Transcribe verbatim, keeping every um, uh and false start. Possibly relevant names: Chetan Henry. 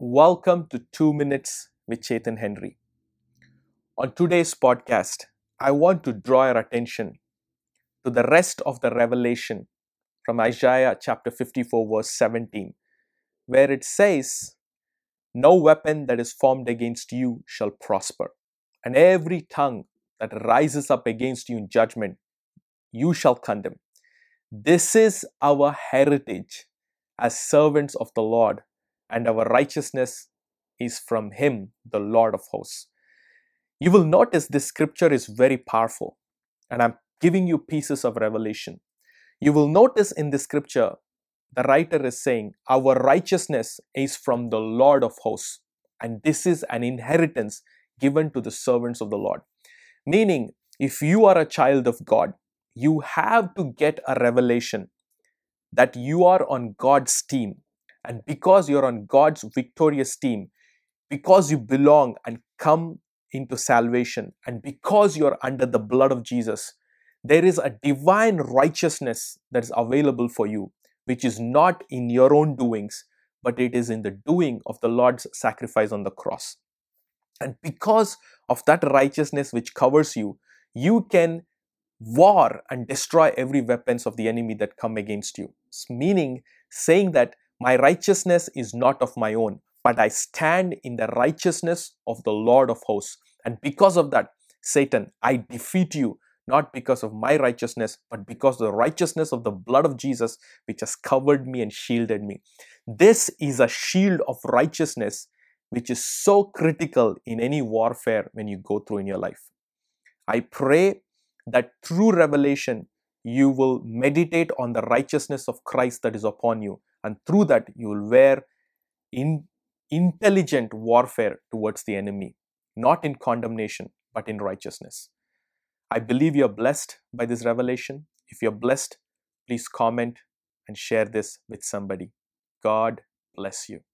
Welcome to Two Minutes with Chetan Henry. On today's podcast, I want to draw your attention to the rest of the revelation from Isaiah chapter fifty-four verse seventeen, where it says, "No weapon that is formed against you shall prosper, and every tongue that rises up against you in judgment, you shall condemn. This is our heritage as servants of the Lord, and our righteousness is from Him, the Lord of hosts." You will notice this scripture is very powerful, and I'm giving you pieces of revelation. You will notice in this scripture, the writer is saying, our righteousness is from the Lord of hosts, and this is an inheritance given to the servants of the Lord. Meaning, if you are a child of God, you have to get a revelation that you are on God's team. And because you're on God's victorious team, because you belong and come into salvation, and because you're under the blood of Jesus, there is a divine righteousness that is available for you, which is not in your own doings, but it is in the doing of the Lord's sacrifice on the cross. And because of that righteousness which covers you, you can war and destroy every weapons of the enemy that come against you. Meaning, saying that my righteousness is not of my own, but I stand in the righteousness of the Lord of hosts. And because of that, Satan, I defeat you, not because of my righteousness, but because of the righteousness of the blood of Jesus, which has covered me and shielded me. This is a shield of righteousness, which is so critical in any warfare when you go through in your life. I pray that through revelation, you will meditate on the righteousness of Christ that is upon you. And through that, you will wear in intelligent warfare towards the enemy, not in condemnation, but in righteousness. I believe you're blessed by this revelation. If you're blessed, please comment and share this with somebody. God bless you.